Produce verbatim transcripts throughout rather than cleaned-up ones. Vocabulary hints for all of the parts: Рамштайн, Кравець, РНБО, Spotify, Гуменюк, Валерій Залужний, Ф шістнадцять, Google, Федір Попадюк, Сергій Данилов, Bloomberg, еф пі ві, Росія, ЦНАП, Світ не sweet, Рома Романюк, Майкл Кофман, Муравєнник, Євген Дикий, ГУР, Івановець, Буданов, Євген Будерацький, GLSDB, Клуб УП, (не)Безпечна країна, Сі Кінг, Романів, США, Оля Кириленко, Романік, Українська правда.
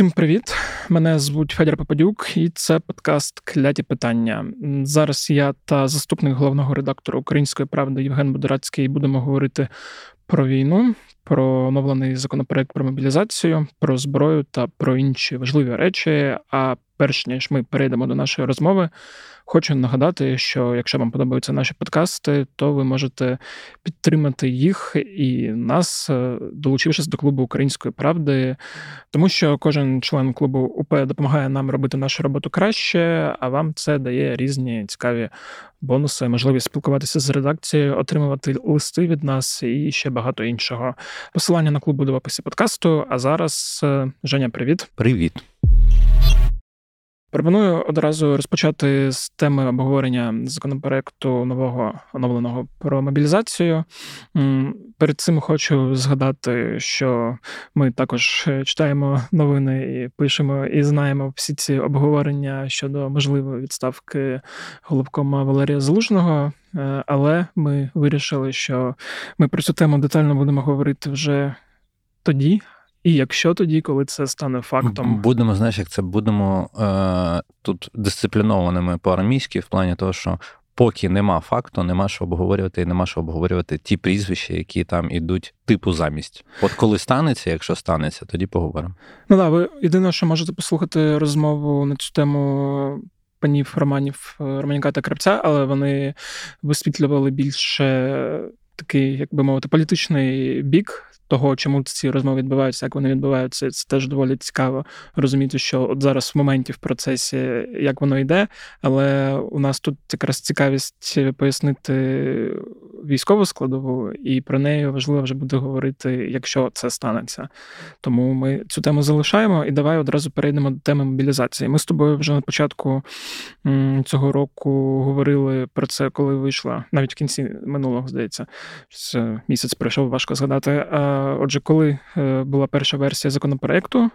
Всім привіт! Мене звуть Федір Попадюк, і це подкаст «Кляті питання». Зараз я та заступник головного редактора «Української правди» Євген Будерацький будемо говорити про війну, про оновлений законопроект про мобілізацію, про зброю та про інші важливі речі. А перш ніж ми перейдемо до нашої розмови, хочу нагадати, що якщо вам подобаються наші подкасти, то ви можете підтримати їх і нас, долучившись до клубу «Української правди», тому що кожен член клубу УП допомагає нам робити нашу роботу краще, а вам це дає різні цікаві бонуси, можливість спілкуватися з редакцією, отримувати листи від нас і ще багато іншого. Посилання на клуб буде в описі подкасту, а зараз, Женя, привіт. Привіт. Пропоную одразу розпочати з теми обговорення законопроекту нового, оновленого про мобілізацію. Перед цим хочу згадати, що ми також читаємо новини і пишемо, і знаємо всі ці обговорення щодо можливої відставки головкома Валерія Залужного. Але ми вирішили, що ми про цю тему детально будемо говорити вже тоді, і якщо тоді, коли це стане фактом... Будемо, знаєш, як це, будемо е, тут дисциплінованими по-армійськи в плані того, що поки нема факту, нема що обговорювати, і нема що обговорювати ті прізвища, які там ідуть типу замість. От коли станеться, якщо станеться, тоді поговоримо. Ну так, ви єдине, що можете послухати розмову на цю тему панів Романів, Романіка та Кравця, але вони висвітлювали більше такий, як би мовити, політичний бік того, чому ці розмови відбуваються, як вони відбуваються, це теж доволі цікаво розуміти, що от зараз в моменті, в процесі, як воно йде, але у нас тут якраз цікавість пояснити військову складову, і про неї важливо вже буде говорити, якщо це станеться. Тому ми цю тему залишаємо, і давай одразу перейдемо до теми мобілізації. Ми з тобою вже на початку цього року говорили про це, коли вийшла, навіть в кінці минулого, здається, місяць пройшов, важко згадати. Отже, коли була перша версія законопроекту,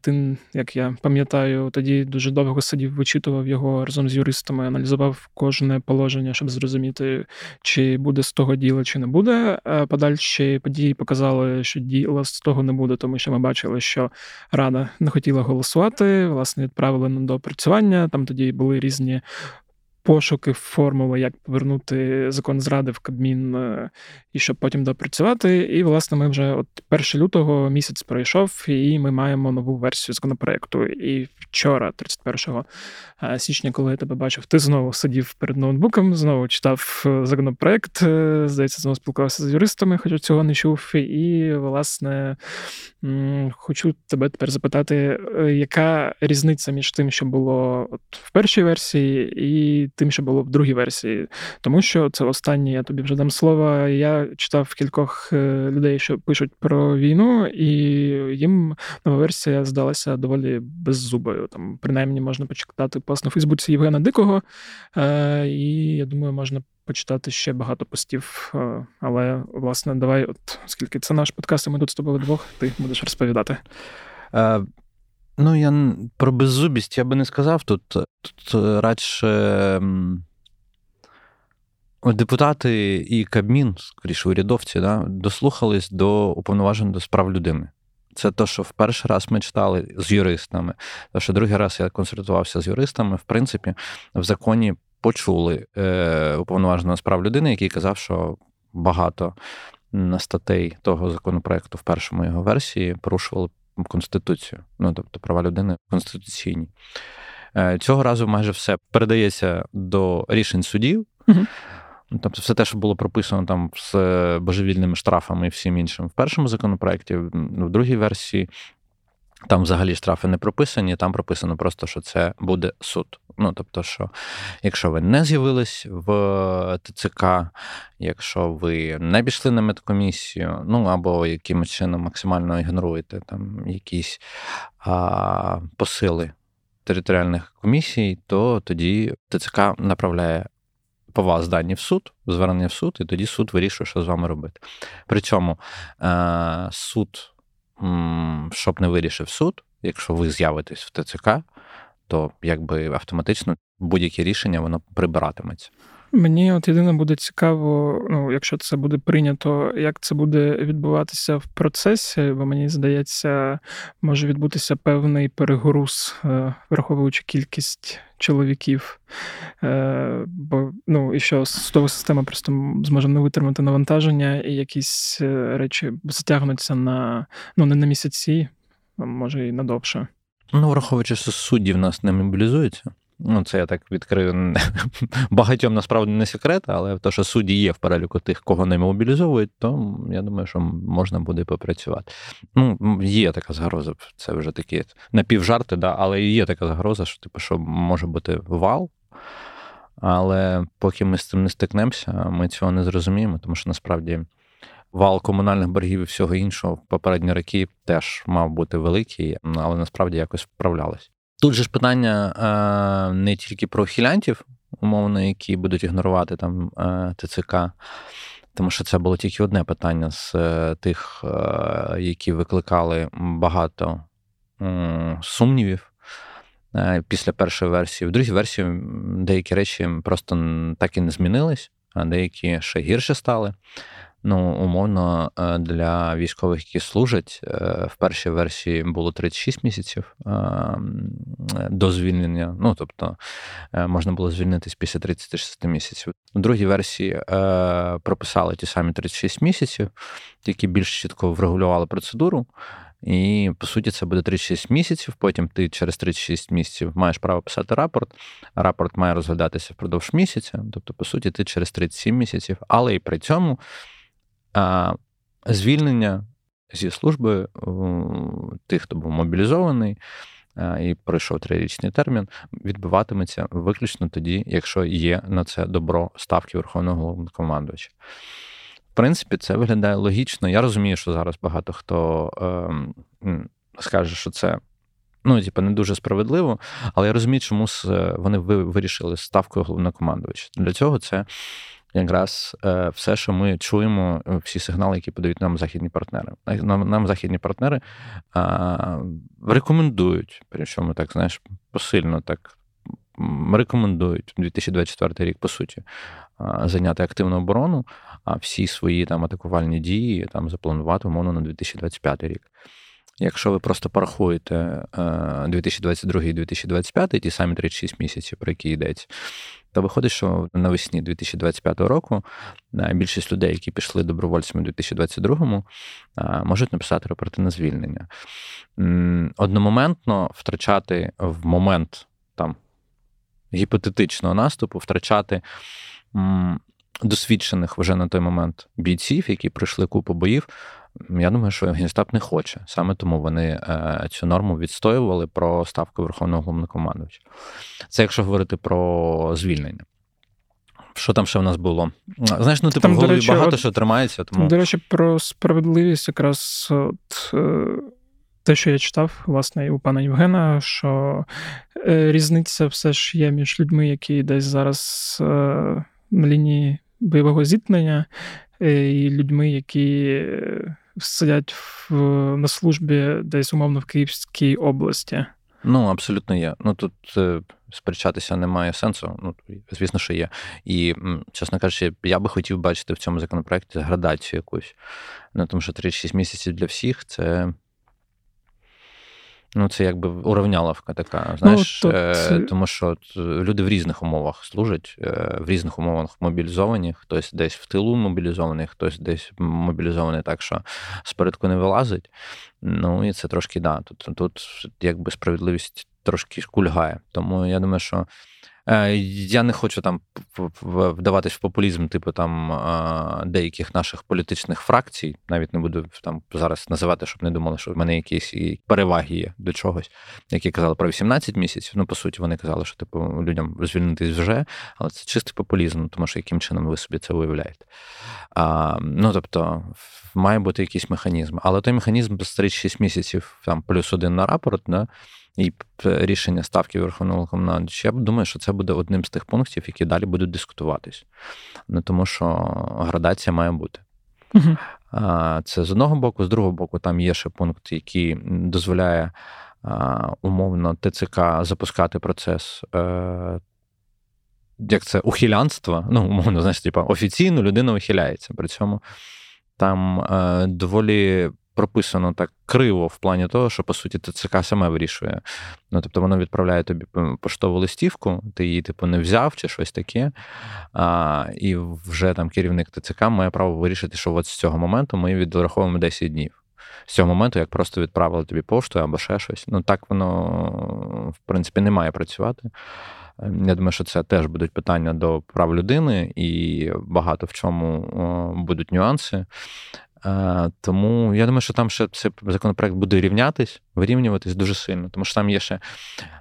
ти, як я пам'ятаю, тоді дуже довго сидів, вичитував його разом з юристами, аналізував кожне положення, щоб зрозуміти, чи буде з того діла, чи не буде. Подальші події показали, що діла з того не буде, тому що ми бачили, що Рада не хотіла голосувати, власне, відправили на доопрацювання, там тоді були різні пошуки формули, як повернути закон з Ради в Кабмін, і щоб потім допрацювати. І, власне, ми вже от першого лютого місяць пройшов, і ми маємо нову версію законопроекту. І вчора, тридцять першого січня, коли я тебе бачив, ти знову сидів перед ноутбуком, знову читав законопроект, здається, знову спілкувався з юристами, хоча цього не чув. І, власне, хочу тебе тепер запитати, яка різниця між тим, що було от в першій версії, і тим, що було в другій версії. Тому що це останнє, я тобі вже дам слово. Я читав кількох людей, що пишуть про війну, і їм нова версія здалася доволі беззубою. Там, принаймні, можна почитати пост на Фейсбуці Євгена Дикого, і, я думаю, можна почитати ще багато постів. Але, власне, давай, от, оскільки це наш подкаст, і ми тут з тобою вдвох, ти будеш розповідати. Uh... Ну, я про беззубість я би не сказав тут. Тут радше депутати і Кабмін, скоріше урядовці, да, дослухались до уповноважень до справ людини. Це те, що в перший раз ми читали з юристами. Те, що другий раз я консультувався з юристами, в принципі, в законі почули е, уповноваженого з прав людини, який казав, що багато статей того законопроекту в першому його версії порушували Конституцію, ну, тобто права людини конституційні. Цього разу майже все передається до рішень судів. Угу. Тобто все те, що було прописано там з божевільними штрафами і всім іншим в першому законопроекті, в другій версії там взагалі штрафи не прописані, там прописано просто, що це буде суд. Ну, тобто, що якщо ви не з'явились в ТЦК, якщо ви не пішли на медкомісію, ну, або якимось чином максимально ігноруєте там якісь а, посили територіальних комісій, то тоді ТЦК направляє по вас дані в суд, звернення в суд, і тоді суд вирішує, що з вами робити. При цьому а, суд, щоб не вирішив суд, якщо ви з'явитесь в ТЦК, то якби автоматично будь-яке рішення, воно прибиратиметься. Мені от єдине буде цікаво, ну, якщо це буде прийнято, як це буде відбуватися в процесі, бо мені здається, може відбутися певний перегруз, враховуючи кількість чоловіків. Бо, ну, і що судова система просто зможе не витримати навантаження, і якісь речі затягнуться на, ну, не на місяці, а може і на довше. Ну, враховуючи, що судді в нас не мобілізуються. Ну, це я так відкрию багатьом, насправді, не секрет, але те, що судді є в переліку тих, кого не мобілізовують, то, я думаю, що можна буде попрацювати. Ну, є така загроза, це вже такі напівжарти, да, але є така загроза, що, типу, що може бути вал, але поки ми з цим не стикнемося, ми цього не зрозуміємо, тому що, насправді, вал комунальних боргів і всього іншого в попередні роки теж мав бути великий, але, насправді, якось вправлялись. Тут же ж питання не тільки про хілянтів, умовно, які будуть ігнорувати там ТЦК, тому що це було тільки одне питання з тих, які викликали багато сумнівів після першої версії. В другій версії деякі речі просто так і не змінились, а деякі ще гірше стали. Ну, умовно, для військових, які служать, в першій версії було тридцять шість місяців до звільнення. Ну, тобто, можна було звільнитись після тридцять шість місяців. У другій версії прописали ті самі тридцять шість місяців, тільки більш чітко врегулювали процедуру. І, по суті, це буде тридцять шість місяців, потім ти через тридцять шість місяців маєш право писати рапорт, рапорт має розглядатися впродовж місяця, тобто, по суті, ти через тридцять сім місяців, але і при цьому а, звільнення зі служби тих, хто був мобілізований а, і пройшов трирічний термін, відбуватиметься виключно тоді, якщо є на це добро ставки Верховного Головнокомандувача. В принципі, це виглядає логічно. Я розумію, що зараз багато хто е, скаже, що це, ну, типу, не дуже справедливо, але я розумію, чому вони вирішили ставкою головнокомандувача. Для цього це якраз е, все, що ми чуємо, всі сигнали, які подають нам західні партнери. Нам, нам західні партнери е, рекомендують, причому так, знаєш, посильно так, рекомендують дві тисячі двадцять четвертий рік, по суті, зайняти активну оборону, а всі свої там атакувальні дії там запланувати, умовно, на дві тисячі двадцять п'ятий рік. Якщо ви просто порахуєте дві тисячі двадцять другий - дві тисячі двадцять п'ятий, ті самі тридцять шість місяців, про які йдеться, то виходить, що навесні дві тисячі двадцять п'ятого року більшість людей, які пішли добровольцями у дві тисячі двадцять другому, можуть написати рапорти на звільнення. Одномоментно втрачати в момент там гіпотетичного наступу, втрачати м, досвідчених вже на той момент бійців, які пройшли купу боїв, я думаю, що Генштаб не хоче. Саме тому вони е, цю норму відстоювали про ставку Верховного Головнокомандувача. Це якщо говорити про звільнення. Що там ще в нас було? Знаєш, ну, типу, в голові речі, багато от, що тримається. Тому... До речі, про справедливість якраз от... Те, що я читав, власне, і у пана Євгена, що різниця все ж є між людьми, які десь зараз на лінії бойового зіткнення, і людьми, які сидять в, на службі десь, умовно, в Київській області. Ну, абсолютно є. Ну, тут сперечатися немає сенсу. Ну, звісно, що є. І, чесно кажучи, я би хотів бачити в цьому законопроекті градацію якусь. Ну, тому що тридцять шість місяців для всіх – це... Ну, це якби уравняловка така, знаєш, ну, то... тому що люди в різних умовах служать, в різних умовах мобілізовані, хтось десь в тилу мобілізований, хтось десь мобілізований так, що спередку не вилазить. Ну, і це трошки, да, тут, тут якби справедливість трошки кульгає. Тому я думаю, що я не хочу там вдаватись в популізм, типу там деяких наших політичних фракцій. Навіть не буду там зараз називати, щоб не думали, що в мене якісь переваги є до чогось, які казали про вісімнадцять місяців. Ну, по суті, вони казали, що типу людям звільнитись вже, але це чистий популізм, тому що яким чином ви собі це уявляєте. А, ну, тобто, має бути якийсь механізм. Але той механізм з тридцять шість місяців, там плюс один на рапорт, да, і рішення ставки Верховного Головнокомандувача, я думаю, що це буде одним з тих пунктів, які далі будуть дискутуватись. Ну, тому що градація має бути. Угу. Це з одного боку. З другого боку, там є ще пункт, який дозволяє умовно ТЦК запускати процес як це, ухилянство, ну, умовно, знаєш, типу, офіційно людина ухиляється. При цьому там е, доволі прописано так криво в плані того, що, по суті, ТЦК саме вирішує. Ну, тобто, воно відправляє тобі поштову листівку, ти її, типу, не взяв чи щось таке, а, і вже там керівник ТЦК має право вирішити, що от з цього моменту ми відраховуємо десять днів. З цього моменту, як просто відправили тобі пошту або ще щось. Ну, так воно, в принципі, не має працювати. Я думаю, що це теж будуть питання до прав людини, і багато в чому будуть нюанси. Тому я думаю, що там ще цей законопроект буде рівнятись, вирівнюватись дуже сильно. Тому що там є ще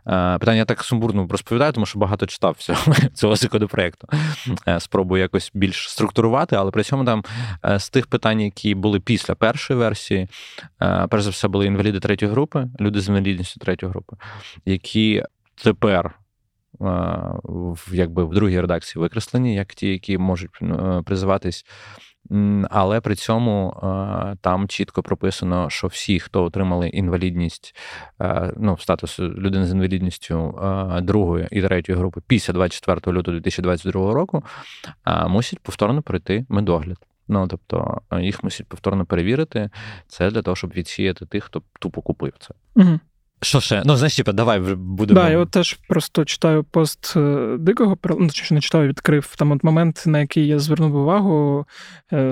питання, я так сумбурно розповідаю, тому що багато читав всього цього законопроекту. Спробую якось більш структурувати, але при цьому там з тих питань, які були після першої версії, перш за все були інваліди третьої групи, люди з інвалідністю третьої групи, які тепер якби в другій редакції викреслені, як ті, які можуть призиватись. Але при цьому там чітко прописано, що всі, хто отримали інвалідність, ну, статус людини з інвалідністю другої і третьої групи після двадцять четвертого лютого дві тисячі двадцять другого року, мусять повторно пройти медогляд. Ну, тобто, їх мусять повторно перевірити. Це для того, щоб відсіяти тих, хто тупо купив це. Угу. Що ще? Ну, знаєш, типу, давай будемо... Так, да, я от теж просто читаю пост Дикого, ну, точніше, не читаю, відкрив. Там от момент, на який я звернув увагу.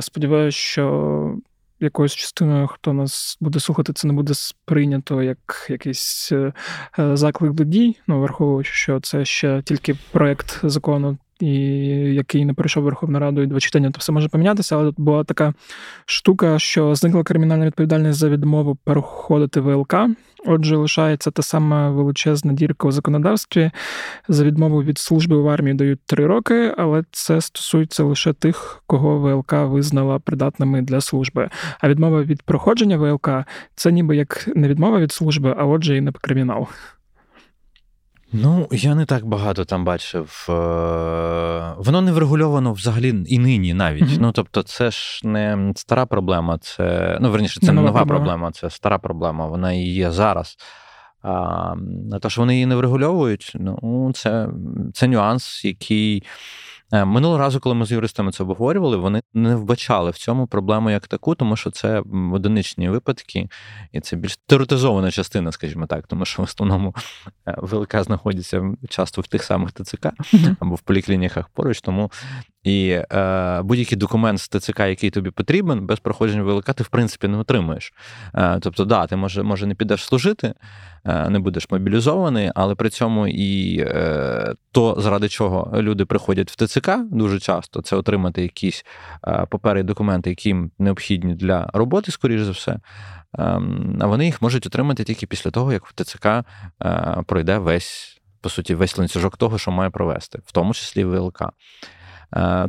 Сподіваюся, що якоюсь частиною, хто нас буде слухати, це не буде сприйнято як якийсь заклик до дій, ну, враховуючи, що це ще тільки проєкт закону, і який не пройшов Верховну Раду і два читання, то все може помінятися, але тут була така штука, що зникла кримінальна відповідальність за відмову переходити ВЛК, отже, лишається та сама величезна дірка у законодавстві, за відмову від служби в армії дають три роки, але це стосується лише тих, кого ВЛК визнала придатними для служби. А відмова від проходження ВЛК – це ніби як не відмова від служби, а отже і не кримінал. Ну, я не так багато там бачив. Воно не врегульовано взагалі і нині навіть. Mm-hmm. Ну, тобто, це ж не стара проблема, це, ну, верніше, це не нова проблема. проблема, це стара проблема, вона і є зараз. А те, що вони її не врегульовують, ну, це, це нюанс, який... Минулого разу, коли ми з юристами це обговорювали, вони не вбачали в цьому проблему як таку, тому що це одиничні випадки, і це більш теоретизована частина, скажімо так, тому що в основному ВЛК знаходяться часто в тих самих ТЦК або в поліклініках поруч, тому і е, будь-який документ з ТЦК, який тобі потрібен, без проходження ВЛК ти, в принципі, не отримуєш. Е, тобто, да, ти, може, може не підеш служити, е, не будеш мобілізований, але при цьому і е, то, заради чого люди приходять в ТЦК дуже часто, це отримати якісь е, папери і документи, які їм необхідні для роботи, скоріш за все, е, а вони їх можуть отримати тільки після того, як в ТЦК е, пройде весь, по суті, весь ланцюжок того, що має провести, в тому числі ВЛК.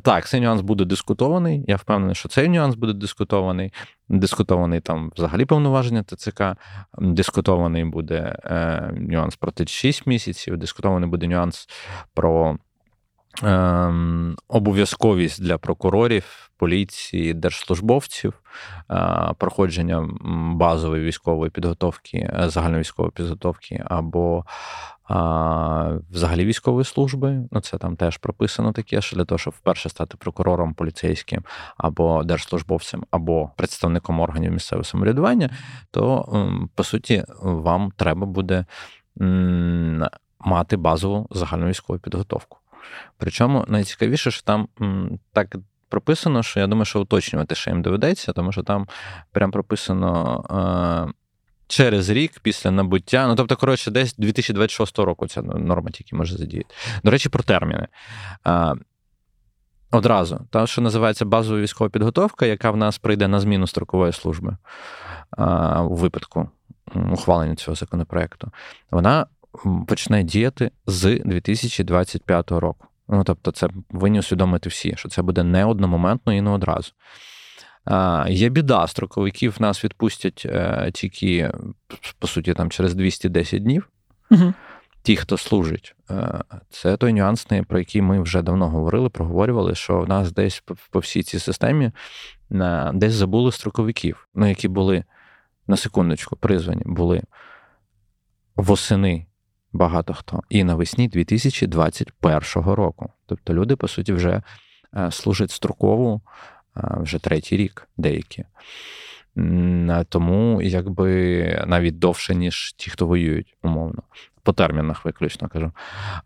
Так, цей нюанс буде дискутований, я впевнений, що цей нюанс буде дискутований, дискутований там взагалі повноваження ТЦК, дискутований буде е, нюанс про ті шість місяців, дискутований буде нюанс про е, обов'язковість для прокурорів, поліції, держслужбовців, е, проходження базової військової підготовки, загальновійськової підготовки або А взагалі військової служби, ну це там теж прописано таке, що для того, щоб вперше стати прокурором, поліцейським або держслужбовцем, або представником органів місцевого самоврядування, то, по суті, вам треба буде мати базову загальновійськову підготовку. Причому найцікавіше, що там так прописано, що я думаю, що уточнювати ще їм доведеться, тому що там прям прописано... Через рік після набуття, ну, тобто, коротше, десь дві тисячі двадцять шостого року ця норма тільки може задіяти. До речі, про терміни. Одразу. Та, що називається базова військова підготовка, яка в нас прийде на зміну строкової служби у випадку ухвалення цього законопроекту, вона почне діяти з дві тисячі двадцять п'ятого року. Ну, тобто, це повинні усвідомити всі, що це буде не одномоментно і не одразу. Є біда, строковиків нас відпустять тільки, по суті, там через двісті десять днів. Угу. Ті, хто служить. Це той нюанс, про який ми вже давно говорили, проговорювали, що в нас десь по всій цій системі десь забули строковиків, ну, які були, на секундочку, призвані, були восени багато хто. І навесні дві тисячі двадцять першого року. Тобто люди, по суті, вже служать строкову вже третій рік деякі. Тому, якби, навіть довше, ніж ті, хто воюють, умовно. По термінах виключно, кажу.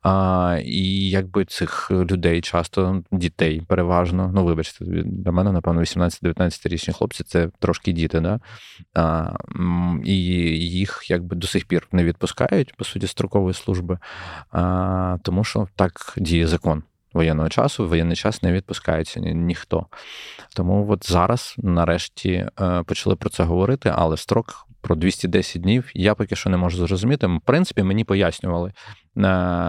А, і, якби, цих людей часто, дітей переважно, ну, вибачте, для мене, напевно, вісімнадцять-дев'ятнадцятирічні хлопці – це трошки діти, да? А, і їх, якби, до сих пір не відпускають, по суті, строкової служби, а, тому що так діє закон. Воєнного часу, в воєнний час не відпускається ні, ніхто. Тому от зараз, нарешті, почали про це говорити, але строк про двісті десять днів я поки що не можу зрозуміти. В принципі, мені пояснювали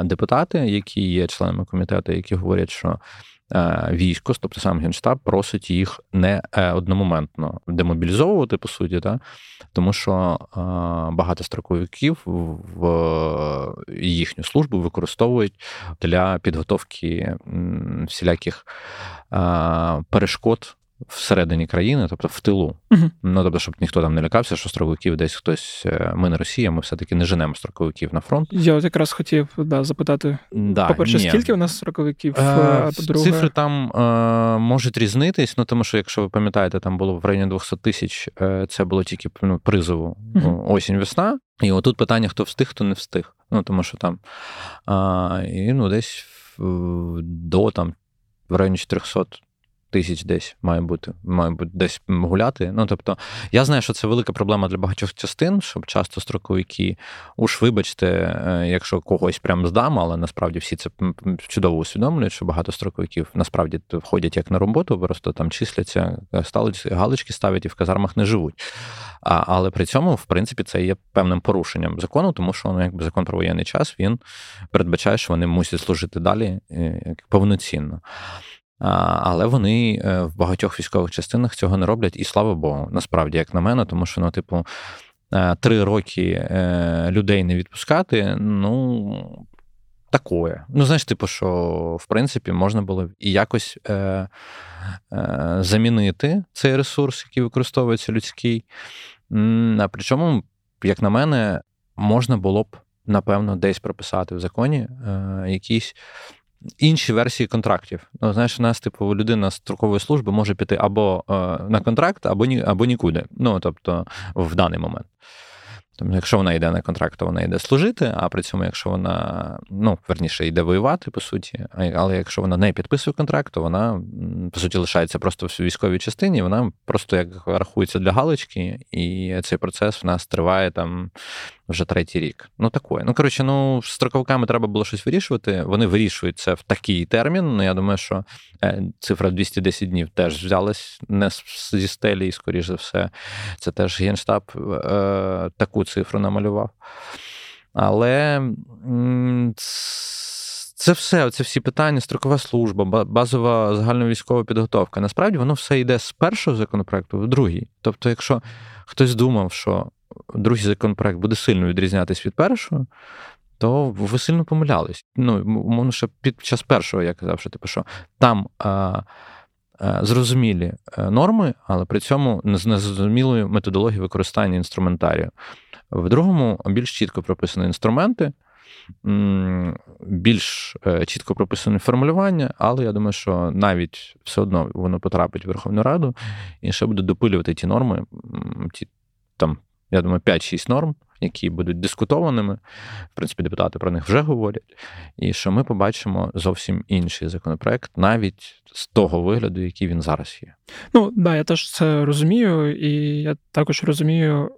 депутати, які є членами комітету, які говорять, що військо, тобто сам Генштаб, просить їх не одномоментно демобілізовувати, по суті, та? Тому що багато строковиків в їхню службу використовують для підготовки всіляких перешкод всередині країни, тобто в тилу. Uh-huh. Ну, тобто, щоб ніхто там не лякався, що строковиків десь хтось... Ми не Росія, ми все-таки не женемо строковиків на фронт. Я от якраз хотів, да, запитати, да, по-перше, ні. скільки у нас строковиків? Uh, по-друге... Цифри там uh, можуть різнитись, ну, тому що, якщо ви пам'ятаєте, там було в районі двісті тисяч, це було тільки, ну, призову uh-huh. осінь-весна, і отут питання, хто встиг, хто не встиг. Ну, тому що там... Uh, і, ну, десь до, там, в районі чотириста тисяч десь має бути, має бути десь гуляти. Ну, тобто, я знаю, що це велика проблема для багатьох частин, щоб часто строковики, уж вибачте, якщо когось прям здам, але насправді всі це чудово усвідомлюють, що багато строковиків насправді входять як на роботу, просто там числяться, галочки ставлять і в казармах не живуть. А, але при цьому, в принципі, це є певним порушенням закону, тому що, ну, якби закон про воєнний час, він передбачає, що вони мусять служити далі повноцінно. Але вони в багатьох військових частинах цього не роблять, і слава Богу, насправді, як на мене, тому що, ну, типу, три роки людей не відпускати, ну, такое. Ну, знаєш, типу, що, в принципі, можна було і якось е, е, замінити цей ресурс, який використовується людський. Причому, як на мене, можна було б, напевно, десь прописати в законі е, якісь інші версії контрактів. Ну, знаєш, у нас, типу, людина з строкової служби може піти або е, на контракт, або, ні, або нікуди. Ну, тобто, в даний момент. Тобто, якщо вона йде на контракт, то вона йде служити, а при цьому, якщо вона, ну, верніше, йде воювати, по суті, але якщо вона не підписує контракт, то вона, по суті, лишається просто в військовій частині, вона просто, як рахується для галочки, і цей процес в нас триває, там, вже третій рік. Ну, такое. Ну, коротше, ну, з строковиками треба було щось вирішувати. Вони вирішують це в такий термін. Ну, я думаю, що цифра двісті десять днів теж взялась не зі стелі, і, скоріш за все, це теж Генштаб е, таку цифру намалював. Але це все, це всі питання, строкова служба, базова загальновійськова підготовка. Насправді, воно все йде з першого законопроекту в другий. Тобто, якщо хтось думав, що другий законопроект буде сильно відрізнятися від першого, то ви сильно помилялись. Ну, умовно, що під час першого я казав, що, типу, що там а, а, зрозумілі норми, але при цьому з незрозумілою методологією використання інструментарію. В другому більш чітко прописані інструменти, більш чітко прописані формулювання, але я думаю, що навіть все одно воно потрапить в Верховну Раду, і ще буде допилювати ті норми, ті там, я думаю, п'ять-шість норм, які будуть дискутованими. В принципі, депутати про них вже говорять. І що ми побачимо зовсім інший законопроект, навіть з того вигляду, який він зараз є. Ну, да, я теж це розумію. І я також розумію,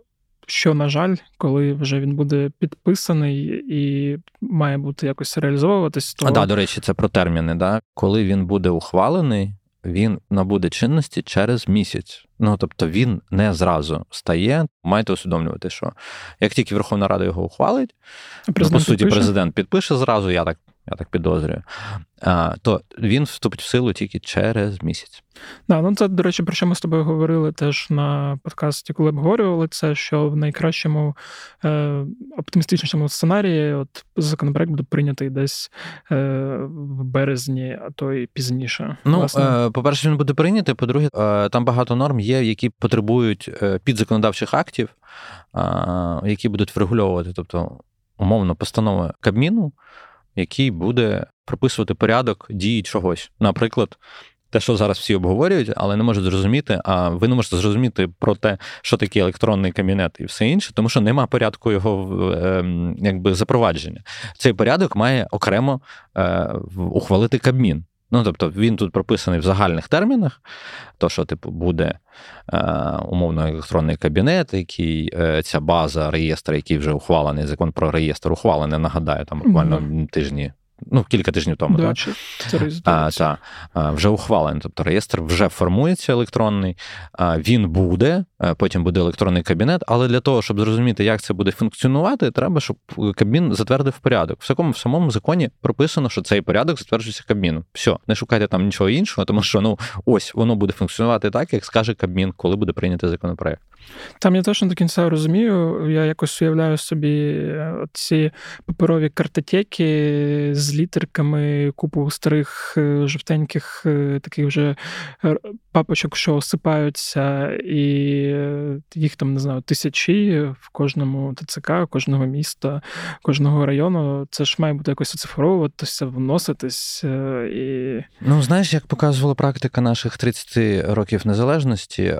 що, на жаль, коли вже він буде підписаний і має бути якось реалізовуватись, то... А, да, до речі, це про терміни, да? Коли він буде ухвалений, він набуде чинності через місяць. Ну, тобто, він не зразу стає. Маєте усвідомлювати, що як тільки Верховна Рада його ухвалить, ну, по суті, підпише. Президент підпише зразу, я так, я так підозрюю, то він вступить в силу тільки через місяць. Да, ну це, до речі, про що ми з тобою говорили теж на подкасті, коли обговорювали це, що в найкращому е, оптимістичному сценарії от законопроект буде прийнятий десь е, в березні, а то й пізніше. Ну, е, по-перше, він буде прийнятий, по-друге, е, там багато норм є, які потребують підзаконодавчих актів, е, які будуть врегульовувати, тобто, умовно постанова Кабміну, який буде прописувати порядок дії чогось. Наприклад, те, що зараз всі обговорюють, але не можуть зрозуміти, а ви не можете зрозуміти про те, що таке електронний кабінет і все інше, тому що нема порядку його якби запровадження. Цей порядок має окремо ухвалити Кабмін. Ну, тобто, він тут прописаний в загальних термінах, то, що, типу, буде е, умовно електронний кабінет, який е, ця база, реєстр, який вже ухвалений, закон про реєстр ухвалений, нагадаю, там буквально mm-hmm. тижні, ну, кілька тижнів тому, да, так? А, та, а, вже ухвалений, тобто реєстр вже формується електронний, а, він буде, а, потім буде електронний кабінет, але для того, щоб зрозуміти, як це буде функціонувати, треба, щоб Кабмін затвердив порядок. В такому в самому законі прописано, що цей порядок затверджується Кабміном. Все, не шукайте там нічого іншого, тому що, ну, ось, воно буде функціонувати так, як скаже Кабмін, коли буде прийнятий законопроект. Там я точно до кінця розумію, я якось уявляю собі ці паперові картотеки з літерками, купу старих жовтеньких таких вже папочок, що осипаються, і їх там, не знаю, тисячі в кожному ТЦК, кожного міста, кожного району. Це ж має бути якось оцифровуватися, вноситись. І... Ну, знаєш, як показувала практика наших тридцяти років незалежності,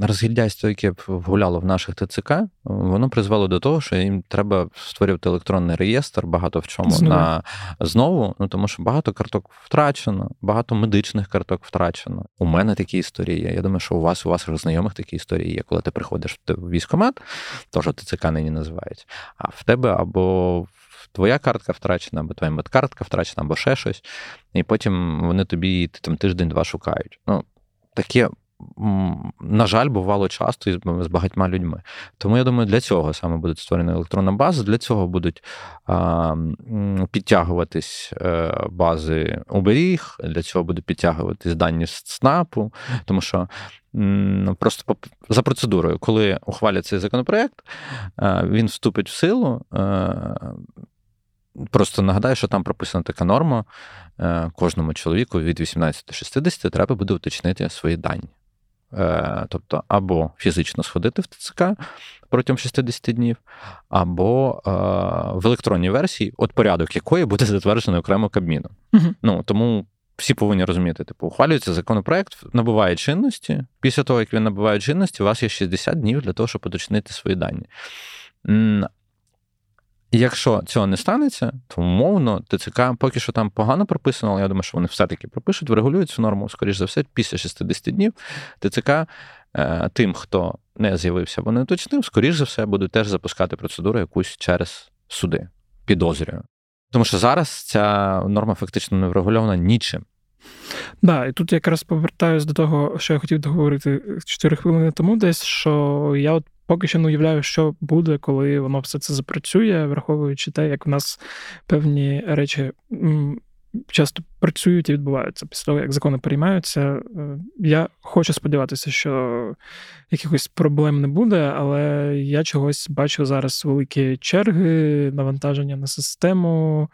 розгільдяйство, яке гуляло в наших ТЦК, воно призвело до того, що їм треба створювати електронний реєстр багато в чому знову. на знову, ну тому що багато карток втрачено, багато медичних карток втрачено. У мене такі історії є. Я думаю, що у вас, у вас знайомих такі історії є. Коли ти приходиш в військкомат, то що ТЦК нині називають, а в тебе або твоя картка втрачена, або твоя медкартка втрачена, або ще щось, і потім вони тобі там тиждень-два шукають. Ну, таке, на жаль, бувало часто і з багатьма людьми. Тому, я думаю, для цього саме буде створена електронна база, для цього будуть а, підтягуватись бази оберіг, для цього будуть підтягуватись дані з ЦНАПу, тому що просто за процедурою, коли ухвалять цей законопроект, він вступить в силу. Просто нагадаю, що там прописана така норма, кожному чоловіку від вісімнадцяти до шістдесяти треба буде уточнити свої дані. Тобто, або фізично сходити в ТЦК протягом шістдесят днів, або е, в електронній версії, от порядок якої буде затверджений окремо Кабміном. Угу. Ну, тому всі повинні розуміти, типу, ухвалюється законопроект, набуває чинності, після того, як він набуває чинності, у вас є шістдесят днів для того, щоб уточнити свої дані. Якщо цього не станеться, то, умовно, ТЦК поки що там погано прописано, але я думаю, що вони все-таки пропишуть, врегулюють цю норму, скоріш за все, після шістдесяти днів ТЦК тим, хто не з'явився або не уточнив, скоріш за все, будуть теж запускати процедуру якусь через суди, підозрюю. Тому що зараз ця норма фактично не врегульована нічим. Так, да, і тут якраз повертаюсь до того, що я хотів договорити чотири хвилини тому десь, що я от поки що не уявляю, що буде, коли воно все це запрацює, враховуючи те, як в нас певні речі часто працюють і відбуваються після того, як закони приймаються. Я хочу сподіватися, що якихось проблем не буде, але я чогось бачу зараз великі черги, навантаження на систему,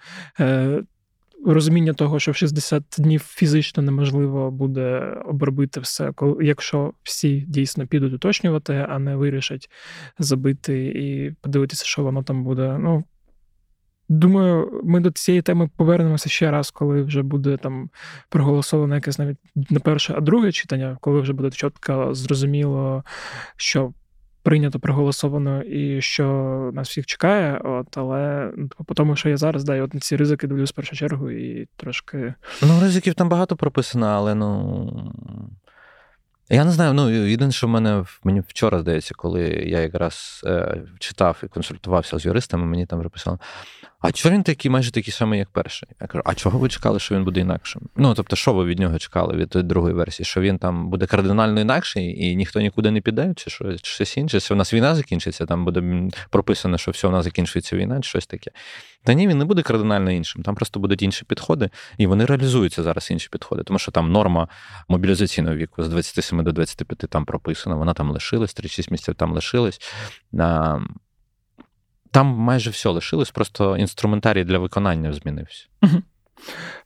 розуміння того, що в шістдесят днів фізично неможливо буде обробити все, якщо всі дійсно підуть уточнювати, а не вирішать забити і подивитися, що воно там буде. Ну, думаю, ми до цієї теми повернемося ще раз, коли вже буде там проголосовано якесь навіть не перше, а друге читання, коли вже буде чітко зрозуміло, що прийнято, проголосовано і що нас всіх чекає, от, але по тому, що я зараз, да, і от на ці ризики дивлюсь в першу чергу і трошки... Ну, ризиків там багато прописано, але, ну... Я не знаю, ну, єдине, що в мене, мені вчора, здається, коли я якраз е, читав і консультувався з юристами, мені там приписали, а чого він такий, майже такий самий, як перший? Я кажу, а чого ви чекали, що він буде інакшим? Ну, тобто, що ви від нього чекали, від другої версії? Що він там буде кардинально інакший, і ніхто нікуди не піде, чи що, чи щось інше? Що в нас війна закінчиться, там буде прописано, що все, в нас закінчується війна, чи щось таке. Та ні, він не буде кардинально іншим, там просто будуть інші підходи, і вони реалізуються зараз, інші підходи, тому що там норма мобілізаційного віку з двадцяти семи до двадцяти п'яти там прописана, вона там лишилась, тридцять шість місяців там лишилось. Там майже все лишилось, просто інструментарій для виконання змінився. Угу.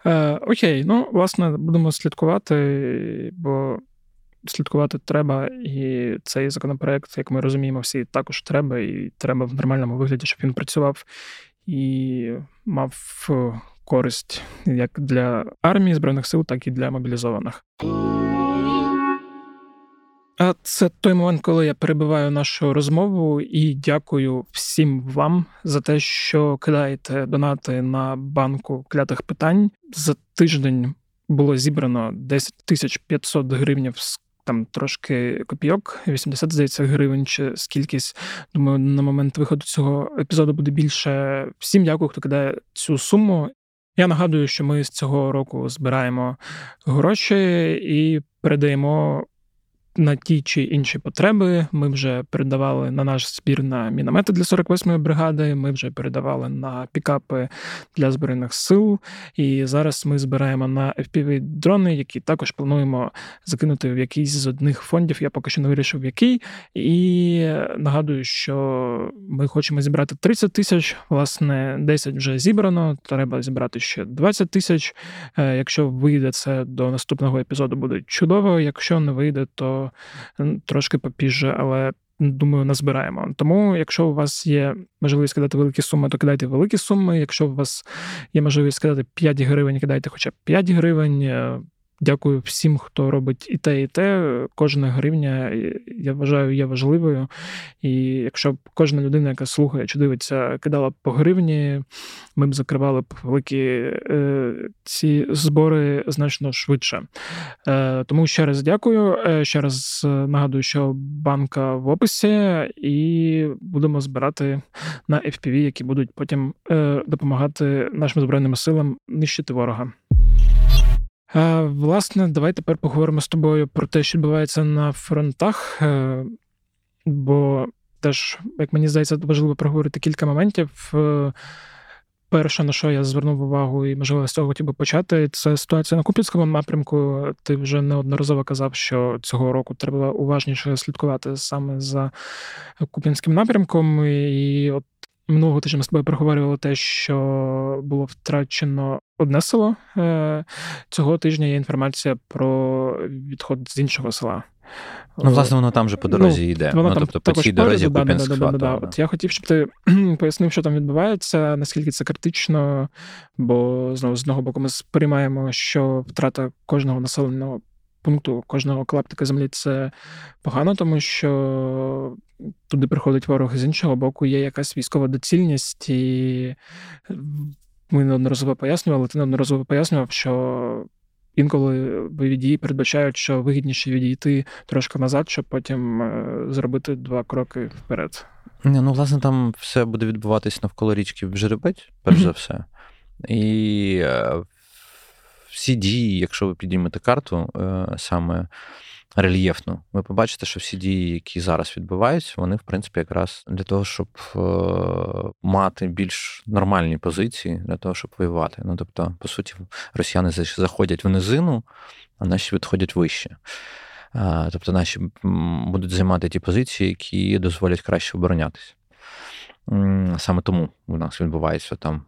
Е, окей, ну, власне, будемо слідкувати, бо слідкувати треба, і цей законопроект, як ми розуміємо всі, також треба, і треба в нормальному вигляді, щоб він працював і мав користь як для армії Збройних Сил, так і для мобілізованих. А це той момент, коли я перебиваю нашу розмову і дякую всім вам за те, що кидаєте донати на банку клятих питань. За тиждень було зібрано десять тисяч п'ятсот гривень, там трошки копійок, вісімдесят, здається, гривень чи скількись. Думаю, на момент виходу цього епізоду буде більше. Всім дякую, хто кидає цю суму. Я нагадую, що ми з цього року збираємо гроші і передаємо на ті чи інші потреби. Ми вже передавали на наш збір на міномети для сорок восьмої бригади, ми вже передавали на пікапи для Збройних Сил, і зараз ми збираємо на еф пі ві-дрони, які також плануємо закинути в якийсь з одних фондів, я поки що не вирішив, в який. І нагадую, що ми хочемо зібрати тридцять тисяч, власне, десять вже зібрано, треба зібрати ще двадцять тисяч. Якщо вийде це до наступного епізоду, буде чудово, якщо не вийде, то трошки попізже, але, думаю, назбираємо. Тому, якщо у вас є можливість кидати великі суми, то кидайте великі суми. Якщо у вас є можливість кидати п'ять гривень, кидайте хоча б п'ять гривень. Дякую всім, хто робить і те, і те. Кожна гривня, я вважаю, є важливою. І якщо б кожна людина, яка слухає чи дивиться, кидала б по гривні, ми б закривали б великі ці збори значно швидше. Тому ще раз дякую. Ще раз нагадую, що банка в описі, і будемо збирати на еф пі ві, які будуть потім допомагати нашим Збройним силам нищити ворога. Власне, давай тепер поговоримо з тобою про те, що відбувається на фронтах, бо теж, як мені здається, важливо проговорити кілька моментів. Перше, на що я звернув увагу і, можливо, з цього хотів би почати, це ситуація на Куп'янському напрямку. Ти вже неодноразово казав, що цього року треба уважніше слідкувати саме за Куп'янським напрямком. І от минулого тижня ми з тобою проговорювали те, що було втрачено одне село. Цього тижня є інформація про відход з іншого села. Ну, власне, воно там же по дорозі ну, йде. Воно ну, тобто по цій дорозі Куп'янськ хватало. От я хотів, щоб ти пояснив, що там відбувається, наскільки це критично, бо, знову, з одного боку, ми сприймаємо, що втрата кожного населеного пункту, кожного клаптика землі – це погано, тому що туди приходить ворог, з іншого боку є якась військова доцільність, і ми неодноразово пояснювали, ти неодноразово пояснював, що інколи бойові дії передбачають, що вигідніше відійти трошки назад, щоб потім зробити два кроки вперед. Не, ну, власне, там все буде відбуватись навколо річки Жеребець, перш за все. І всі дії, якщо ви підіймете карту саме рельєфну, ви побачите, що всі дії, які зараз відбуваються, вони, в принципі, якраз для того, щоб мати більш нормальні позиції, для того, щоб воювати. Ну, тобто, по суті, росіяни заходять в низину, а наші відходять вище. Тобто, наші будуть займати ті позиції, які дозволять краще оборонятися. Саме тому у нас відбувається там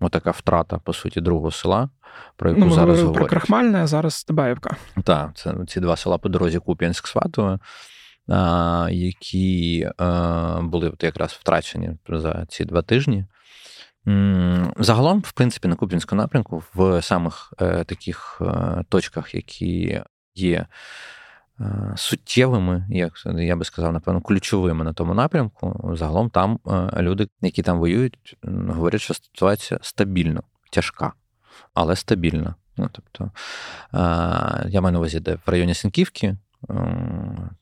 отака втрата, по суті, другого села, про яку ну, зараз говорять. Про Крахмальне, а зараз Табаївка. Так, це ці два села по дорозі Куп'янськ-Сватове, які були якраз втрачені за ці два тижні. Загалом, в принципі, на Куп'янському напрямку, в самих таких точках, які є суттєвими, як я би сказав, напевно, ключовими на тому напрямку. Загалом там люди, які там воюють, говорять, що ситуація стабільна, тяжка, але стабільна. Ну, тобто, я маю на увазі, де в районі Сінківки,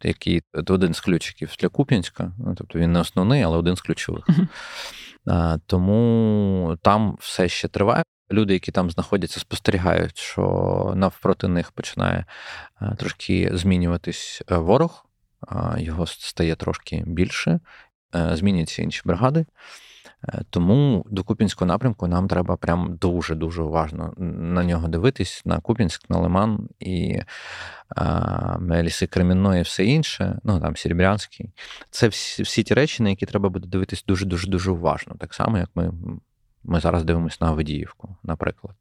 який один з ключиків для Куп'янська, ну, тобто він не основний, але один з ключових. Uh-huh. Тому там все ще триває. Люди, які там знаходяться, спостерігають, що навпроти них починає трошки змінюватись ворог, його стає трошки більше, змінюються інші бригади. Тому до Куп'янського напрямку нам треба прям дуже-дуже уважно на нього дивитись, на Куп'янськ, на Лиман і на ліси Кремінної і все інше, ну там Серебрянський. Це всі, всі ті речі, на які треба буде дивитись дуже-дуже-дуже уважно, так само, як ми Ми зараз дивимося на Авдіївку, наприклад.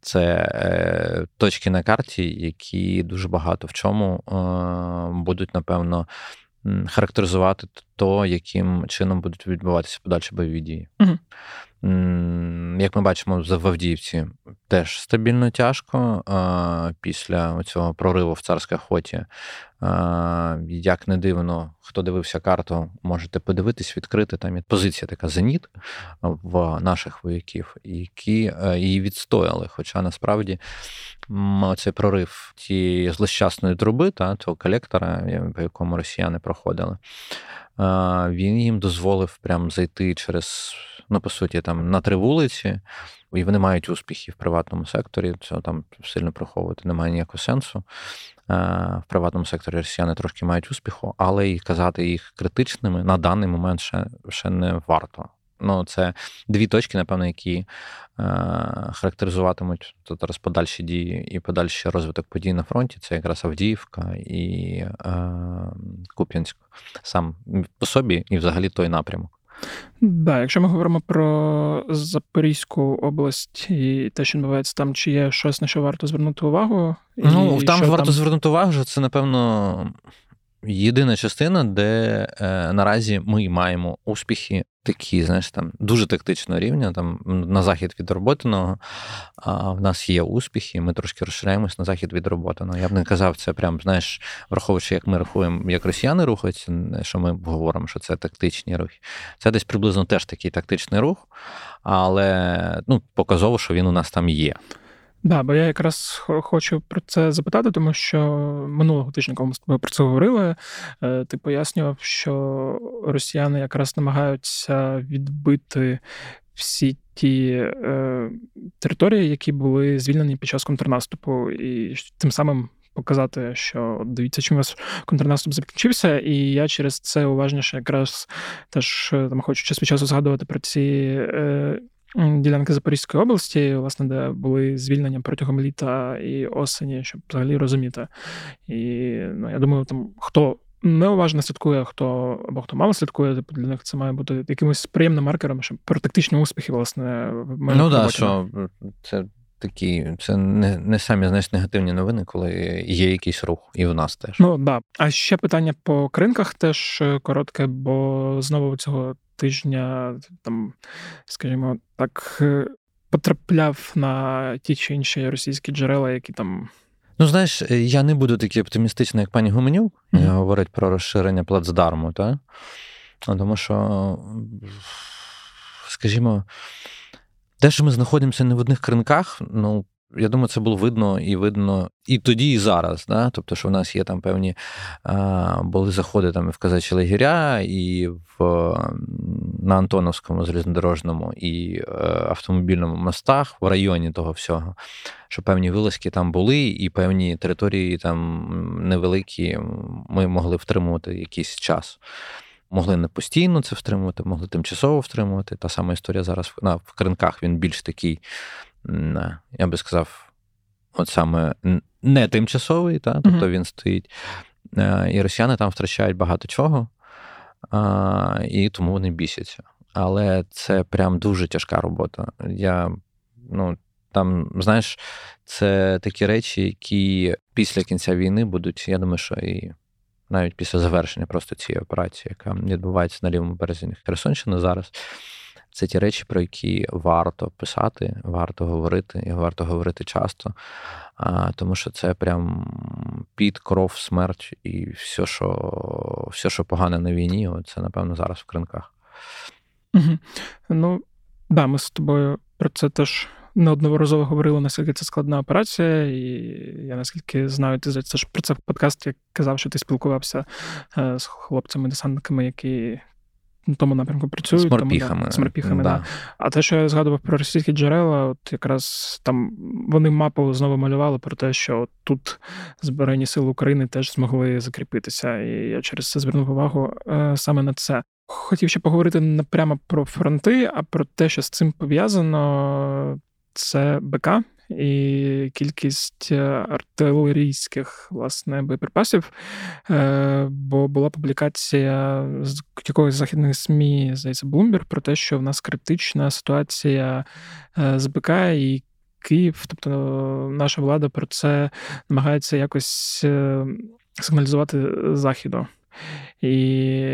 Це е, точки на карті, які дуже багато в чому е, будуть, напевно, характеризувати то, яким чином будуть відбуватися подальші бойові дії. Угу. Як ми бачимо, в Авдіївці теж стабільно тяжко. Після цього прориву в Царській Охоті, як не дивно, хто дивився карту, можете подивитись, відкрити. Там є позиція така «Зеніт» в наших вояків, які її відстояли. Хоча насправді цей прорив тієї злощасної труби, та, того колектора, по якому росіяни проходили, він їм дозволив прям зайти через, ну, по суті, там, на три вулиці, і вони мають успіхи в приватному секторі, цього там сильно приховувати немає ніякого сенсу. В приватному секторі росіяни трошки мають успіху, але і казати їх критичними на даний момент ще, ще не варто. Ну, це дві точки, напевно, які е, характеризуватимуть тут зараз подальші дії і подальший розвиток подій на фронті. Це якраз Авдіївка і е, Куп'янськ сам по собі і взагалі той напрямок. Да, якщо ми говоримо про Запорізьку область і те, що відбувається там, чи є щось, на що варто звернути увагу? І ну, там варто там... звернути увагу, що це, напевно, єдина частина, де е, наразі ми маємо успіхи такі, знаєш, там дуже тактичного рівня, там на захід від Роботиного, а в нас є успіхи, ми трошки розширяємось на захід від Роботиного. Я б не казав, це прям, знаєш, враховуючи, як ми рахуємо, як росіяни рухаються, що ми говоримо, що це тактичні рухи. Це десь приблизно теж такий тактичний рух, але, ну, показово, що він у нас там є. Так, да, бо я якраз хочу про це запитати, тому що минулого тижня, коли ми з тобою про це говорили, ти пояснював, що росіяни якраз намагаються відбити всі ті е, території, які були звільнені під час контрнаступу, і тим самим показати, що дивіться, чим у вас контрнаступ закінчився, і я через це уважніше якраз теж там хочу час від часу згадувати про ці е, ділянки Запорізької області, власне, де були звільнення протягом літа і осені, щоб взагалі розуміти. І, ну, я думаю, там, хто неуважно слідкує, хто або хто мало слідкує, для них це має бути якимось приємним маркером, щоб про тактичні успіхи, власне, ми... Ну, так, що це такі, це не, не самі, знаєш, негативні новини, коли є якийсь рух, і в нас теж. Ну, так. Да. А ще питання по кринках теж коротке, бо знову цього тижня, там, скажімо так, потрапляв на ті чи інші російські джерела, які там... Ну, знаєш, я не буду такий оптимістичний, як пані Гуменюк, mm-hmm. говорить про розширення плацдарму, так? Тому що, скажімо, те, що ми знаходимося не в одних кринках, ну, я думаю, це було видно і видно і тоді, і зараз. Да? Тобто, що в нас є там певні а, були заходи там, і в казачі лагеря, і в, на Антоновському залізнодорожному, і а, автомобільному мостах, в районі того всього, що певні вилазки там були, і певні території там невеликі ми могли втримувати якийсь час. Могли не постійно це втримувати, могли тимчасово втримувати. Та сама історія зараз на, в кринках, він більш такий... Я би сказав, от саме не тимчасовий, та? Тобто mm-hmm. він стоїть. І росіяни там втрачають багато чого, і тому вони бісяться. Але це прям дуже тяжка робота. Я, ну, там, знаєш, це такі речі, які після кінця війни будуть, я думаю, що і навіть після завершення просто цієї операції, яка відбувається на лівому березі Херсонщини зараз, це ті речі, про які варто писати, варто говорити, і варто говорити часто, тому що це прям під, кров, смерть і все, що, все, що погане на війні, це, напевно, зараз в кринках. Угу. Ну, да, ми з тобою про це теж неодноразово говорили, наскільки це складна операція, і я, наскільки знаю, ти це ж про це в подкасті казав, що ти спілкувався з хлопцями-десантниками, які... на тому напрямку працюють. З морпіхами. Да, з морпіхами, да. Да. А те, що я згадував про російські джерела, от якраз там вони мапу знову малювали про те, що от тут Збройні сили України теж змогли закріпитися. І я через це звернув увагу е, саме на це. Хотів ще поговорити не прямо про фронти, а про те, що з цим пов'язано, це БК і кількість артилерійських, власне, боєприпасів, бо була публікація з якогось західних ес ем і, здається, Bloomberg, про те, що в нас критична ситуація з БК і Київ, тобто наша влада про це намагається якось сигналізувати Заходу. І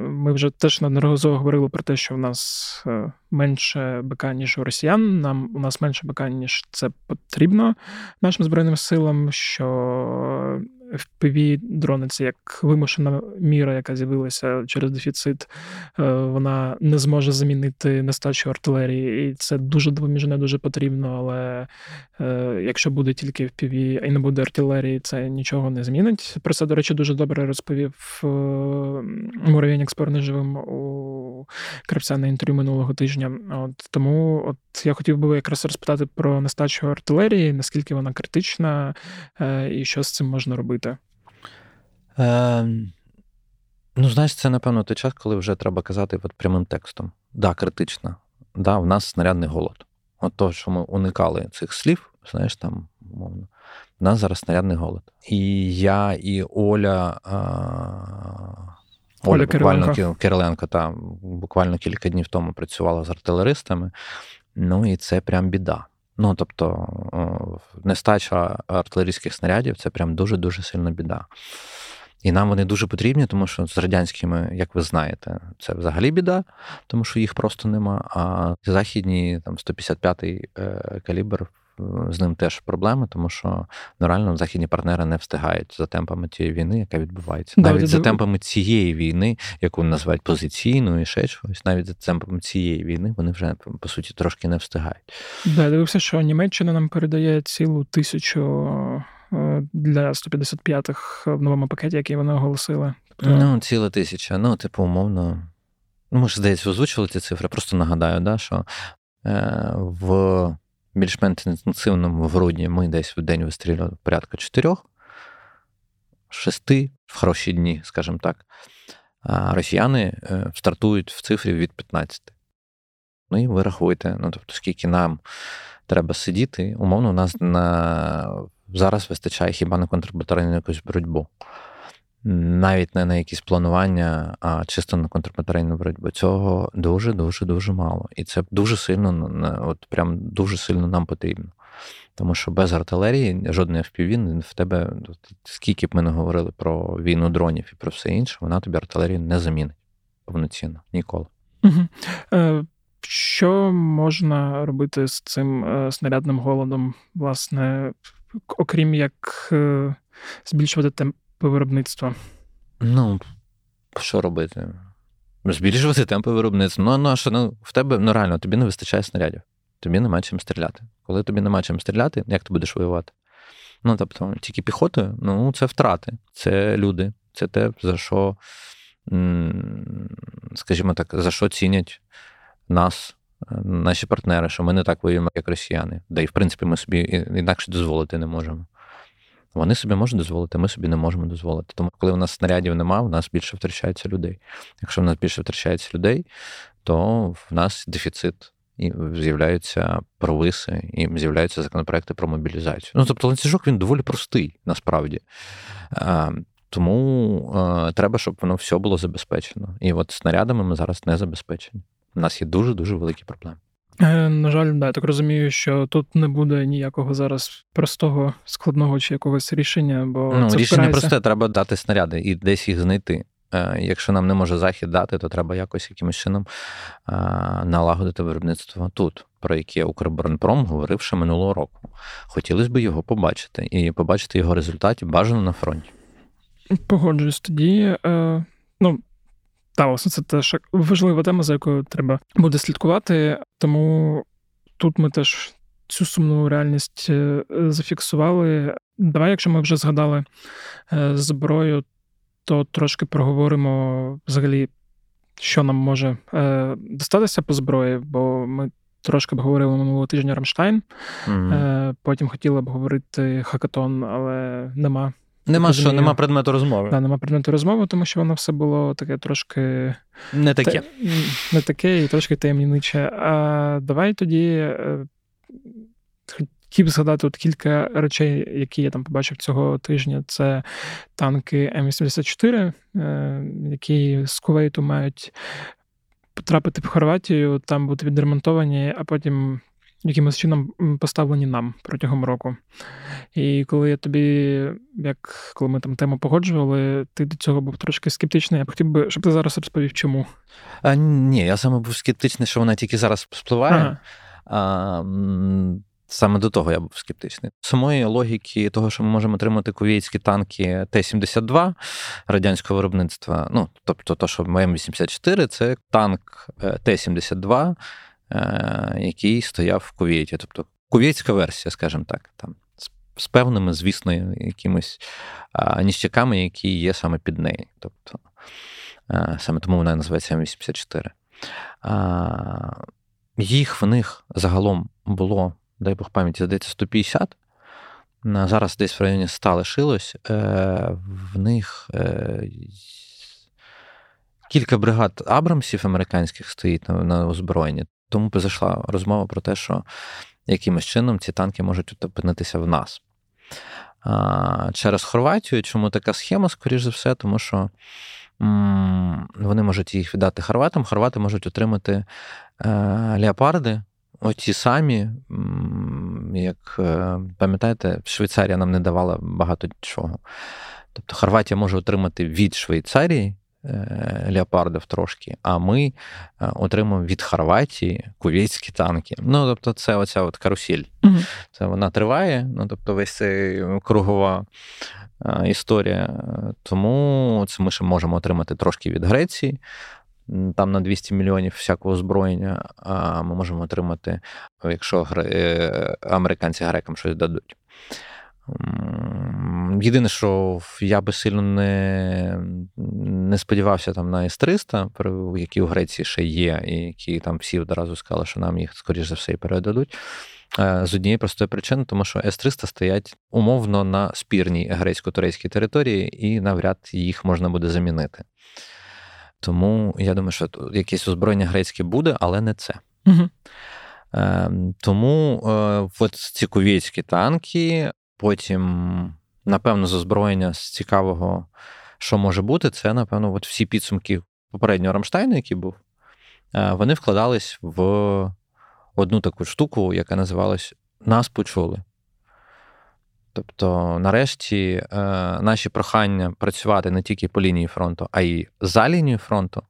ми вже теж неодноразово говорили про те, що в нас менше БК, ніж у росіян, нам у нас менше БК, ніж це потрібно нашим Збройним силам, що еф пі ві-дрони – це як вимушена міра, яка з'явилася через дефіцит, вона не зможе замінити нестачу артилерії, і це дуже допоміжне, дуже потрібно, але якщо буде тільки еф пі ві і не буде артилерії, це нічого не змінить. Про це, до речі, дуже добре розповів Муравєнник з «Повернись живим» у Кравця на інтерв'ю минулого тижня. От, тому от, я хотів би якраз розпитати про нестачу артилерії, наскільки вона критична і що з цим можна робити. Е, ну, знаєш, це, напевно, той час, коли вже треба казати от прямим текстом. Да, критична. Да, в нас снарядний голод. От того, що ми уникали цих слів, знаєш, там, умовно, в нас зараз снарядний голод. І я, і Оля, а, Оля, Оля буквально, Кириленко, Кириленко та, буквально кілька днів тому працювала з артилеристами. Ну, і це прям біда. Ну, тобто, нестача артилерійських снарядів – це прям дуже-дуже сильна біда. І нам вони дуже потрібні, тому що з радянськими, як ви знаєте, це взагалі біда, тому що їх просто нема. А західні, там, сто п'ятдесят п'ятий калібр, з ним теж проблеми, тому що, ну, реально, західні партнери не встигають за темпами тієї війни, яка відбувається. Да, навіть я... за темпами цієї війни, яку називають позиційною і ще щось, навіть за темпами цієї війни вони вже, по суті, трошки не встигають. Да, дивився, що Німеччина нам передає цілу тисячу для сто п'ятдесят п'ятих в новому пакеті, який вона оголосила. Тобто... Ну, ціла тисяча. Ну, типу, умовно... Ну, ми ж, здається, озвучили ці цифри. Просто нагадаю, да, що е, в... більш-менш інтенсивному в грудні ми десь в день вистрілювали порядка чотирьох, шести, в хороші дні, скажімо так, а росіяни стартують в цифрі від п'ятнадцяти. Ну і ви рахуєте, ну, тобто, скільки нам треба сидіти, умовно, у нас на... зараз вистачає хіба на контрбатарейну якусь боротьбу. Навіть не на якісь планування, а чисто на контрбатарейну боротьбу. Цього дуже-дуже-дуже мало. І це дуже сильно, от прям дуже сильно нам потрібно. Тому що без артилерії жодної еф пі ві в тебе, скільки б ми не говорили про війну дронів і про все інше, вона тобі артилерію не замінить повноцінно. Ніколи. Угу. Що можна робити з цим снарядним голодом, власне, окрім як збільшувати темп виробництва? Ну, що робити? Збільшувати темпи виробництва. Ну, ну, що, ну, в тебе, ну, реально, тобі не вистачає снарядів. Тобі нема чим стріляти. Коли тобі нема чим стріляти, як ти будеш воювати? Ну, тобто, тільки піхотою, ну, це втрати. Це люди. Це те, за що, скажімо так, за що цінять нас, наші партнери, що ми не так воюємо, як росіяни. Да і, в принципі, ми собі інакше дозволити не можемо. Вони собі можуть дозволити, ми собі не можемо дозволити. Тому, коли у нас снарядів нема, у нас більше втрачається людей. Якщо в нас більше втрачається людей, то в нас дефіцит. І з'являються провиси, і з'являються законопроекти про мобілізацію. Ну, тобто, ланцюжок, він доволі простий, насправді. Тому треба, щоб воно все було забезпечено. І от снарядами ми зараз не забезпечені. У нас є дуже-дуже великі проблеми. На жаль, да, я так розумію, що тут не буде ніякого зараз простого, складного чи якогось рішення, бо ну, це рішення просте, треба дати снаряди і десь їх знайти. Якщо нам не може Захід дати, то треба якось якимось чином налагодити виробництво тут, про яке Укроборонпром говорив ще минулого року. Хотілося б його побачити і побачити його результати бажано на фронті. Погоджуюсь тоді. Е, ну, Та, власне, це теж важлива тема, за якою треба буде слідкувати, тому тут ми теж цю сумну реальність зафіксували. Давай, якщо ми вже згадали зброю, то трошки проговоримо взагалі, що нам може достатися по зброї, бо ми трошки обговорили минулого тижня Рамштайн, mm-hmm. потім хотіли б говорити хакатон, але нема. Нема що, нема предмету розмови. Да, нема предмету розмови, тому що воно все було таке трошки... Не таке. Та... Не таке і трошки таємниче. А давай тоді хотів згадати от кілька речей, які я там побачив цього тижня. Це танки Ем вісімдесят чотири, які з Кувейту мають потрапити в Хорватію, там бути відремонтовані, а потім якимось чином поставлені нам протягом року. І коли я тобі, як коли ми там тему погоджували, ти до цього був трошки скептичний. Я б хотів би, щоб ти зараз розповів, чому. А, ні, я саме був скептичний, що вона тільки зараз спливає. Ага. А, саме до того я був скептичний. Самої логіки того, що ми можемо отримати кувейтські танки Т-сімдесят два радянського виробництва, ну, тобто то, що М вісімдесят чотири, це танк Т-сімдесят два, який стояв в Кувейті. Тобто кувейтська версія, скажімо так, там, з певними, звісно, якимись ніщаками, які є саме під нею. Тобто, саме тому вона називається М вісімдесят чотири. Їх в них загалом було, дай Бог пам'яті, здається, сто п'ятдесят. Зараз десь в районі ста лишилось. В них кілька бригад Абрамсів американських стоїть на озброєнні. Тому зайшла розмова про те, що якимось чином ці танки можуть опинитися в нас. Через Хорватію. Чому така схема, скоріш за все? Тому що вони можуть їх віддати хорватам, хорвати можуть отримати леопарди, оці самі, як пам'ятаєте, Швейцарія нам не давала багато чого. Тобто Хорватія може отримати від Швейцарії леопардів трошки, а ми отримуємо від Хорватії кувейтські танки. Ну, тобто це оця от карусель. Угу. Це вона триває, ну, тобто весь цей кругова історія. Тому це ми ще можемо отримати трошки від Греції, там на двісті мільйонів всякого озброєння, а ми можемо отримати, якщо американці грекам щось дадуть. Єдине, що я би сильно не, не сподівався там на С триста, які у Греції ще є, і які там всі одразу сказали, що нам їх, скоріш за все, і передадуть. З однієї простої причини, тому що С триста стоять умовно на спірній грецько-турецькій території, і навряд їх можна буде замінити. Тому я думаю, що якесь озброєння грецьке буде, але не це. Угу. Тому от ці кувейтські танки, потім, напевно, з озброєння з цікавого, що може бути, це, напевно, от всі підсумки попереднього Рамштайну, який був, вони вкладались в одну таку штуку, яка називалась «Нас почули». Тобто, нарешті, наші прохання працювати не тільки по лінії фронту, а й за лінією фронту,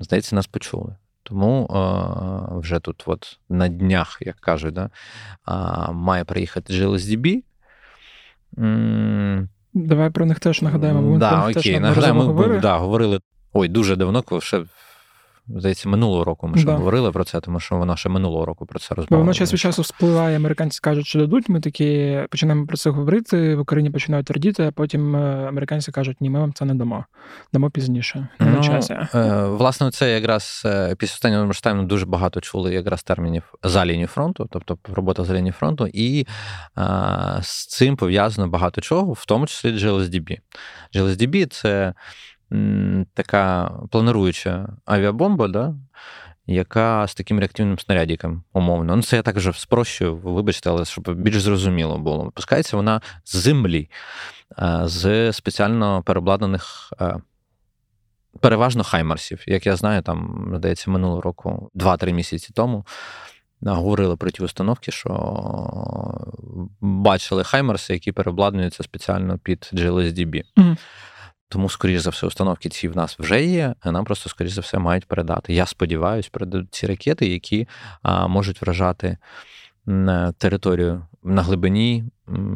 здається, нас почули. Тому вже тут от на днях, як кажуть, да, має приїхати джі ел ес ді бі. Давай про них теж нагадаємо. Ми да, про них окей, нагадаємо, ми говорили. Да, говорили ой, дуже давно, коли ще... Здається, минулого року ми ще да. говорили про це, тому що вона ще минулого року про це розмовляла. Воно час від часу спливає, американці кажуть, що дадуть, ми такі починаємо про це говорити, в Україні починають радіти, а потім американці кажуть, ні, ми вам це не дамо, дамо пізніше, не ну, на часі. Е, власне, це якраз після останнього Рамштайну дуже багато чули якраз термінів за лінію фронту, тобто робота за лінію фронту, і е, з цим пов'язано багато чого, в тому числі джі ел ес ді бі. джі ел ес ді бі – це така планируюча авіабомба, да, яка з таким реактивним снарядиком, умовно. Ну, це я так вже спрощую, вибачте, але щоб більш зрозуміло було. Пускається вона з землі, з спеціально переобладнаних, переважно хаймарсів. Як я знаю, там, здається, минулого року, два-три місяці тому, говорили про ті установки, що бачили хаймарси, які переобладнуються спеціально під джі ел ес ді бі. Mm-hmm. Тому, скоріш за все, установки ці в нас вже є, а нам просто, скоріш за все, мають передати. Я сподіваюся, передадуть ці ракети, які а, можуть вражати на територію на глибині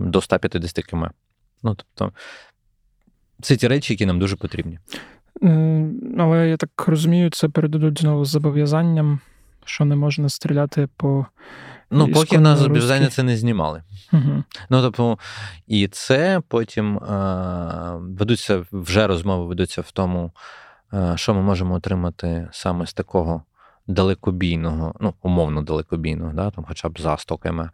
до сто п'ятдесят кілометрів. Ну, тобто, це ті речі, які нам дуже потрібні. Але, я так розумію, це передадуть знову з зобов'язанням, що не можна стріляти по... Ну, поки в нас зобов'язання це не знімали. Угу. Ну, тобто, і це потім е- ведуться, вже розмови ведуться в тому, е- що ми можемо отримати саме з такого далекобійного, ну, умовно далекобійного, да, там хоча б за сто кілометрів,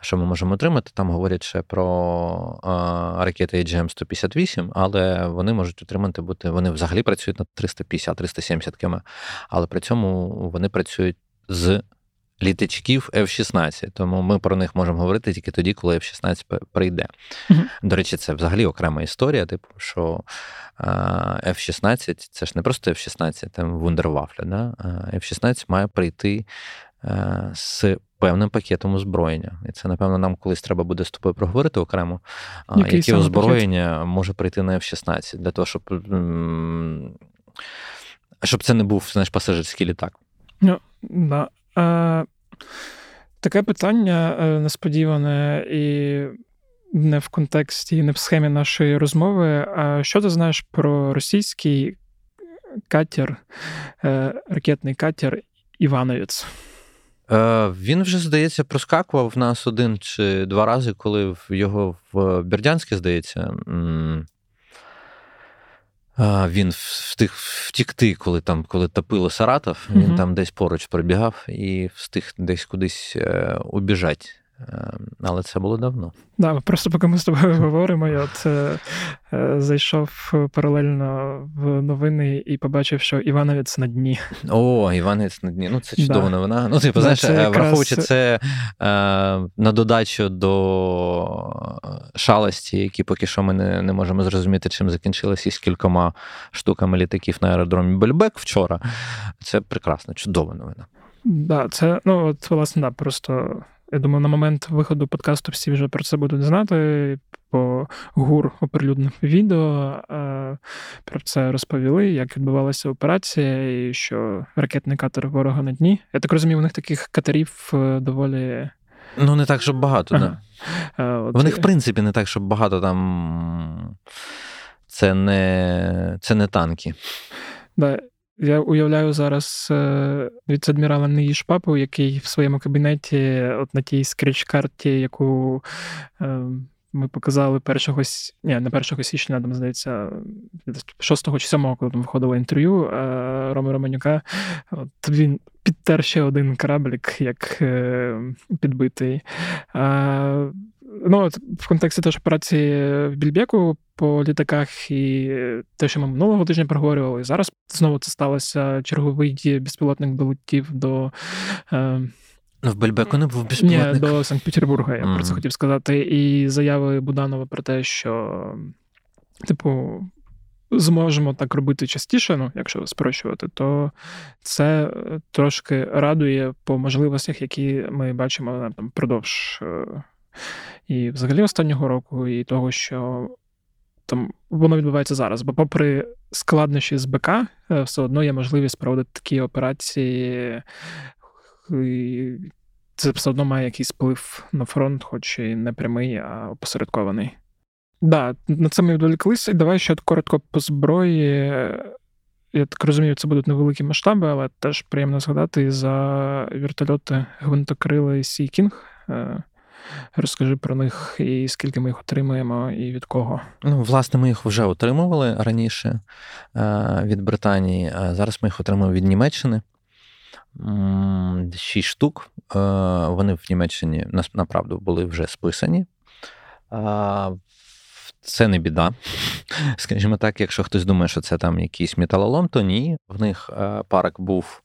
що ми можемо отримати. Там говорять ще про е- ракети ей джі ем сто п'ятдесят вісім, але вони можуть отримати бути, вони взагалі працюють на триста п'ятдесят - триста сімдесят кілометрів, але при цьому вони працюють з літачків Ф шістнадцять, тому ми про них можемо говорити тільки тоді, коли Ф шістнадцять прийде. Uh-huh. До речі, це взагалі окрема історія, типу, що Ф шістнадцять, це ж не просто Ф шістнадцять, там вундервафля, да? Ф шістнадцять має прийти з певним пакетом озброєння. І це, напевно, нам колись треба буде з тобою проговорити окремо, Який яке озброєння пакет? Може прийти на Ф шістнадцять, для того, щоб, щоб це не був, знаєш, пасажирський літак. Ну, да. Е, таке питання несподіване і не в контексті, не в схемі нашої розмови. А що ти знаєш про російський катер, е, ракетний катер «Івановець»? Він вже, здається, проскакував в нас один чи два рази, коли його в Бердянське, здається, він встиг втікти, коли там, коли топило Саратов, він [S2] Угу. [S1] Там десь поруч прибігав і встиг десь кудись убіжати. Але це було давно. Да, просто поки ми з тобою говоримо, я от е, е, зайшов паралельно в новини і побачив, що Івановець на дні. О, Івановець на дні. Ну, це чудова да. новина. Ну, ти типу, знаєш, да, враховуючи якраз... це е, на додачу до шалості, які поки що ми не, не можемо зрозуміти, чим закінчилися із кількома штуками літаків на аеродромі Бельбек вчора. Це прекрасно, чудова новина. Да, це, ну, от, власне, да, просто... Я думаю, на момент виходу подкасту всі вже про це будуть знати, бо ГУР оприлюднив відео, про це розповіли, як відбувалася операція і що ракетний катер ворога на дні. Я так розумію, у них таких катерів доволі... Ну, не так, щоб багато, ага. да. А, от... В них, в принципі, не так, щоб багато там... Це не, це не танки. Да. Я уявляю зараз віце-адмірала Нишпапу, який в своєму кабінеті, от на тій скріч-карті, яку ми показали першого, ні, не першого січня, там, здається, шостого чи сьомого, коли там виходило інтерв'ю Роми Романюка, от він підтер ще один кораблік, як підбитий. Ну, в контексті теж операції в Більбеку по літаках і те, що ми минулого тижня проговорювали, і зараз знову це сталося, черговий безпілотник долетів до... Е... В Бельбеку не був безпілотник. Ні, до Санкт-Петербурга, я mm-hmm. про це хотів сказати. І заяви Буданова про те, що, типу, зможемо так робити частіше, ну, якщо спрощувати, то це трошки радує по можливостях, які ми бачимо там продовж... І взагалі останнього року, і того, що там воно відбувається зараз. Бо попри складнощі з БК, все одно є можливість проводити такі операції. І це все одно має якийсь вплив на фронт, хоч і не прямий, а опосередкований. Так, да, на це ми відволіклися. І давай ще коротко по зброї. Я так розумію, це будуть невеликі масштаби, але теж приємно згадати за вертольоти гвинтокрили «Сі Кінг». Розкажи про них і скільки ми їх отримуємо, і від кого. Ну, власне, ми їх вже отримували раніше від Британії. Зараз ми їх отримуємо від Німеччини. Шість штук. Вони в Німеччині, направду, були вже списані. Це не біда. Скажімо так, якщо хтось думає, що це там якийсь металолом, то ні. В них парк був...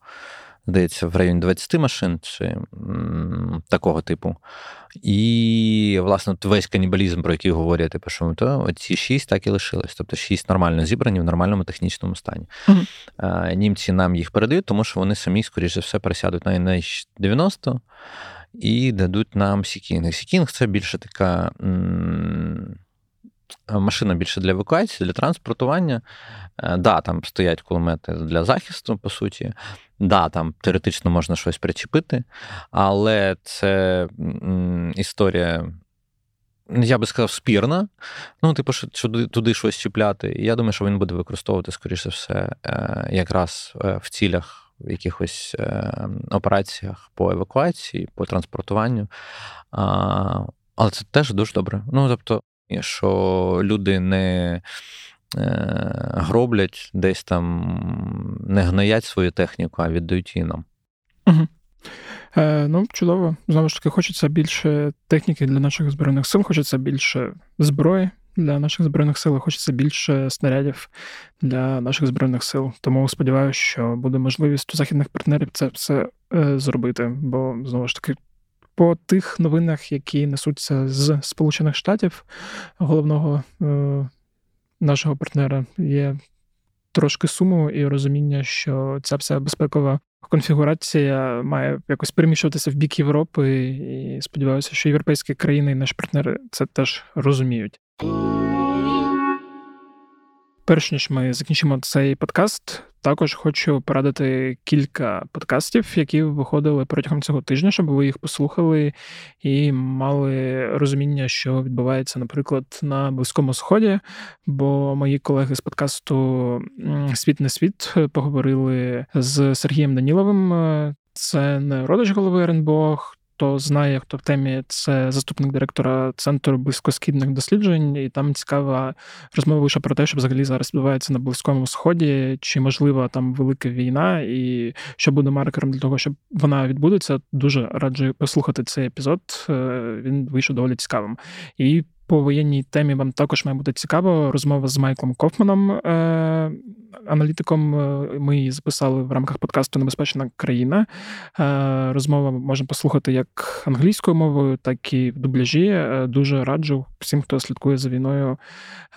здається, в районі двадцяти машин чи м, такого типу. І, власне, весь канібалізм, про який говорять, типу, що то оці шість так і лишились. Тобто шість нормально зібрані в нормальному технічному стані. Mm-hmm. Німці нам їх передають, тому що вони самі, скоріше за все, пересядуть на ен ейч дев'яносто і дадуть нам «Сі Кінг». «Сі Кінг» – це більше така... М- Машина більше для евакуації, для транспортування. Да, там стоять кулемети для захисту, по суті. Да, там теоретично можна щось причепити, але це історія, я би сказав, спірна. Ну, типу, що туди щось чіпляти. Я думаю, що він буде використовувати, скоріше все, якраз в цілях, в якихось операціях по евакуації, по транспортуванню. Але це теж дуже добре. Ну, тобто, що люди не гроблять, десь там не гноять свою техніку, а віддають її нам. Угу. Е, ну, чудово. Знову ж таки, хочеться більше техніки для наших Збройних сил, хочеться більше зброї для наших Збройних сил, хочеться більше снарядів для наших Збройних сил. Тому сподіваюся, що буде можливість у західних партнерів це все е, зробити, бо, знову ж таки, по тих новинах, які несуться з Сполучених Штатів, головного е- нашого партнера, є трошки суму і розуміння, що ця вся безпекова конфігурація має якось переміщуватися в бік Європи, і сподіваюся, що європейські країни і наші партнери це теж розуміють. Перш ніж ми закінчимо цей подкаст, також хочу порадити кілька подкастів, які виходили протягом цього тижня, щоб ви їх послухали і мали розуміння, що відбувається, наприклад, на Близькому Сході, бо мої колеги з подкасту «Світ не sweet» поговорили з Сергієм Даниловим. Це не родич голови РНБО, хто знає, хто в темі, це заступник директора Центру близькосхідних досліджень, і там цікава розмова вийшла про те, що взагалі зараз відбувається на Близькому Сході, чи можлива там велика війна, і що буде маркером для того, щоб вона відбудеться. Дуже раджу послухати цей епізод, він вийшов доволі цікавим. І по воєнній темі вам також має бути цікаво розмова з Майклом Кофманом, е- аналітиком. Ми її записали в рамках подкасту «не)Безпечна країна». Е- розмова можна послухати як англійською мовою, так і в дубляжі. Е- дуже раджу всім, хто слідкує за війною,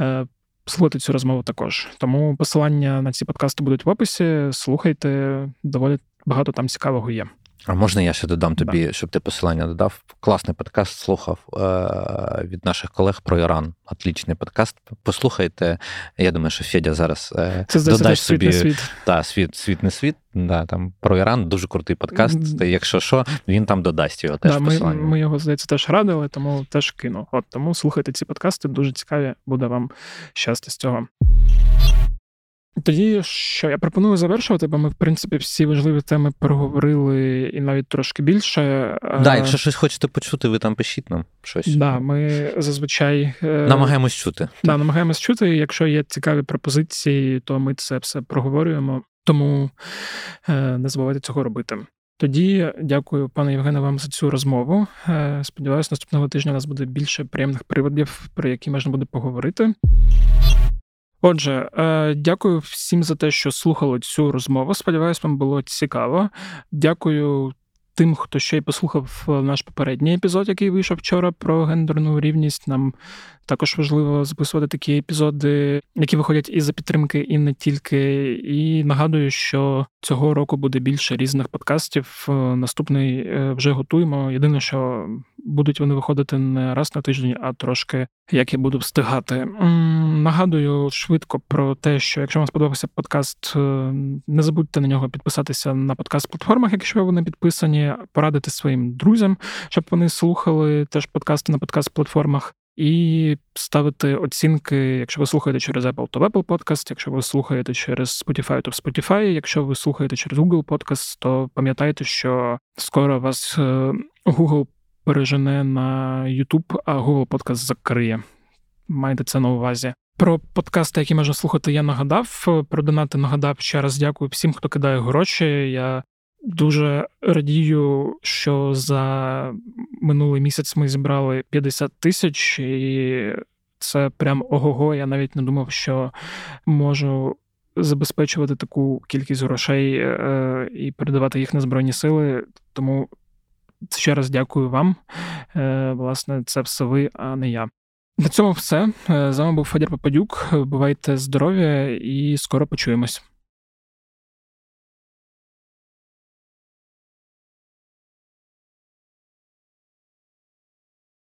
е- слухати цю розмову також. Тому посилання на ці подкасти будуть в описі. Слухайте, доволі багато там цікавого є. А можна я ще додам тобі, так, щоб ти посилання додав? Класний подкаст слухав е- від наших колег про Іран. Отлічний подкаст. Послухайте. Я думаю, що Федя зараз е- додасть собі світ, та, світ, світ не світ. Да, там про Іран дуже крутий подкаст. Якщо що, він там додасть його теж да, посилання. Ми, ми його, здається, теж радили, тому теж кину. От, тому слухайте ці подкасти, дуже цікаві. Буде вам щастя з цього. Тоді, що я пропоную завершувати, бо ми, в принципі, всі важливі теми проговорили і навіть трошки більше. Да, якщо щось хочете почути, ви там пишіть нам щось. Да, ми зазвичай... Намагаємось чути. Да, намагаємось чути, якщо є цікаві пропозиції, то ми це все проговорюємо, тому не забувайте цього робити. Тоді дякую, пане Євгене, вам за цю розмову. Сподіваюся, наступного тижня у нас буде більше приємних приводів, про які можна буде поговорити. Отже, дякую всім за те, що слухали цю розмову. Сподіваюсь, вам було цікаво. Дякую тим, хто ще й послухав наш попередній епізод, який вийшов вчора, про гендерну рівність. Нам також важливо записувати такі епізоди, які виходять і за підтримки, і не тільки. І нагадую, що цього року буде більше різних подкастів. Наступний вже готуємо. Єдине, що будуть вони виходити не раз на тиждень, а трошки, як я буду встигати. Нагадую швидко про те, що якщо вам сподобався подкаст, не забудьте на нього підписатися на подкаст-платформах, якщо вони підписані, порадити своїм друзям, щоб вони слухали теж подкасти на подкаст-платформах. І ставити оцінки, якщо ви слухаєте через Apple, то в Apple Podcast, якщо ви слухаєте через Spotify, то в Spotify, якщо ви слухаєте через Google Podcast, то пам'ятайте, що скоро вас Google пережене на YouTube, а Google Podcast закриє. Майте це на увазі. Про подкасти, які можна слухати, я нагадав. Про донати нагадав. Ще раз дякую всім, хто кидає гроші. Я дуже радію, що за минулий місяць ми зібрали п'ятдесят тисяч, і це прям ого-го, я навіть не думав, що можу забезпечувати таку кількість грошей і передавати їх на Збройні Сили, тому ще раз дякую вам, власне, це все ви, а не я. На цьому все, з вами був Федір Попадюк, бувайте здорові і скоро почуємось.